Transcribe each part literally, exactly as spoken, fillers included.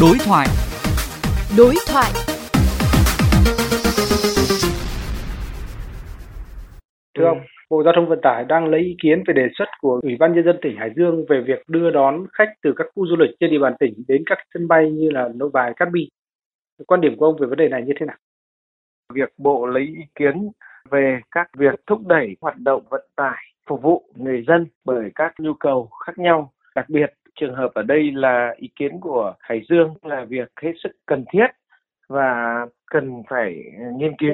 Đối thoại. Đối thoại. Thưa ông, Bộ Giao thông Vận tải đang lấy ý kiến về đề xuất của Ủy ban Nhân dân tỉnh Hải Dương về việc đưa đón khách từ các khu du lịch trên địa bàn tỉnh đến các sân bay như là Nội Bài, Cát Bi. Quan điểm của ông về vấn đề này như thế nào? Việc Bộ lấy ý kiến về các việc thúc đẩy hoạt động vận tải phục vụ người dân bởi các nhu cầu khác nhau, đặc biệt trường hợp ở đây là ý kiến của Hải Dương là việc hết sức cần thiết và cần phải nghiên cứu.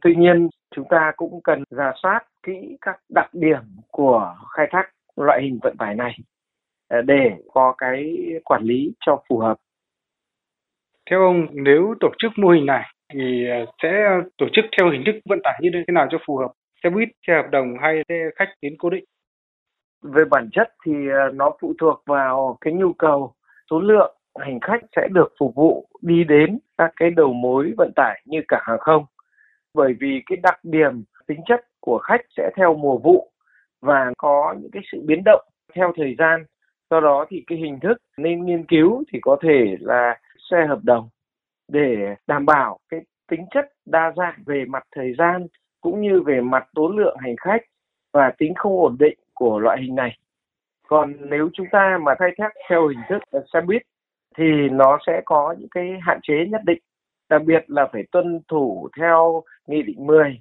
Tuy nhiên, chúng ta cũng cần rà soát kỹ các đặc điểm của khai thác loại hình vận tải này để có cái quản lý cho phù hợp. Theo ông, nếu tổ chức mô hình này thì sẽ tổ chức theo hình thức vận tải như thế nào cho phù hợp? Xe buýt, xe hợp đồng hay xe khách tuyến cố định? Về bản chất thì nó phụ thuộc vào cái nhu cầu, số lượng hành khách sẽ được phục vụ đi đến các cái đầu mối vận tải như cảng hàng không. Bởi vì cái đặc điểm tính chất của khách sẽ theo mùa vụ và có những cái sự biến động theo thời gian. Do đó thì cái hình thức nên nghiên cứu thì có thể là xe hợp đồng để đảm bảo cái tính chất đa dạng về mặt thời gian cũng như về mặt số lượng hành khách và tính không ổn định của loại hình này. Còn nếu chúng ta mà khai thác theo hình thức xe buýt thì nó sẽ có những cái hạn chế nhất định, đặc biệt là phải tuân thủ theo Nghị định mười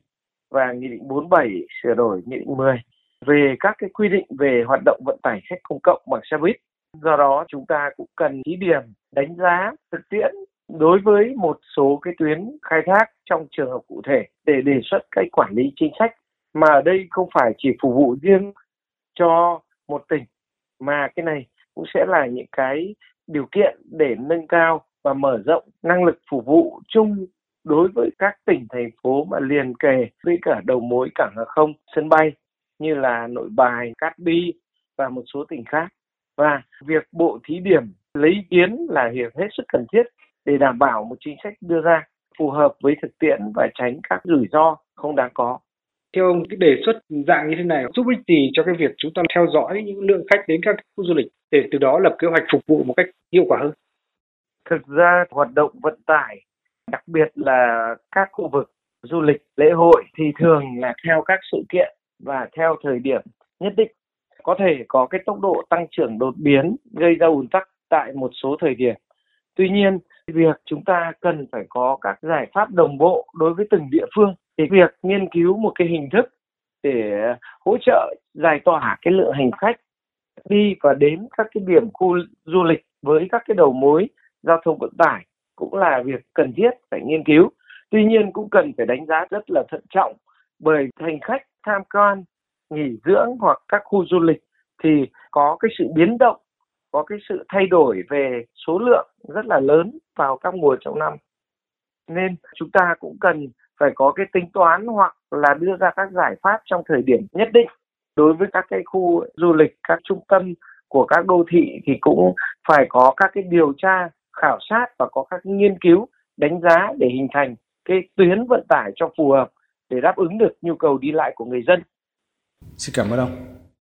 và Nghị định bốn mươi bảy sửa đổi Nghị định mười về các cái quy định về hoạt động vận tải khách công cộng bằng xe buýt. Do đó chúng ta cũng cần thí điểm đánh giá thực tiễn đối với một số cái tuyến khai thác trong trường hợp cụ thể để đề xuất cái quản lý chính sách mà ở đây không phải chỉ phục vụ riêng cho một tỉnh mà cái này cũng sẽ là những cái điều kiện để nâng cao và mở rộng năng lực phục vụ chung đối với các tỉnh thành phố mà liền kề với cả đầu mối cảng hàng không, sân bay như là Nội Bài, Cát Bi và một số tỉnh khác. Và việc Bộ thí điểm lấy ý kiến là việc hết sức cần thiết để đảm bảo một chính sách đưa ra phù hợp với thực tiễn và tránh các rủi ro không đáng có. Theo ông, cái đề xuất dạng như thế này giúp ích gì cho cái việc chúng ta theo dõi những lượng khách đến các khu du lịch để từ đó lập kế hoạch phục vụ một cách hiệu quả hơn? Thực ra hoạt động vận tải, đặc biệt là các khu vực du lịch, lễ hội thì thường là theo các sự kiện và theo thời điểm nhất định. Có thể có cái tốc độ tăng trưởng đột biến gây ra ùn tắc tại một số thời điểm. Tuy nhiên, việc chúng ta cần phải có các giải pháp đồng bộ đối với từng địa phương. Thì việc nghiên cứu một cái hình thức để hỗ trợ giải tỏa cái lượng hành khách đi và đến các cái điểm khu du lịch với các cái đầu mối giao thông vận tải cũng là việc cần thiết phải nghiên cứu. Tuy nhiên cũng cần phải đánh giá rất là thận trọng bởi hành khách tham quan, nghỉ dưỡng hoặc các khu du lịch thì có cái sự biến động, có cái sự thay đổi về số lượng rất là lớn vào các mùa trong năm. Nên chúng ta cũng cần phải có cái tính toán hoặc là đưa ra các giải pháp trong thời điểm nhất định. Đối với các cái khu du lịch, các trung tâm của các đô thị thì cũng phải có các cái điều tra, khảo sát và có các nghiên cứu, đánh giá để hình thành cái tuyến vận tải cho phù hợp để đáp ứng được nhu cầu đi lại của người dân. Xin cảm ơn ông.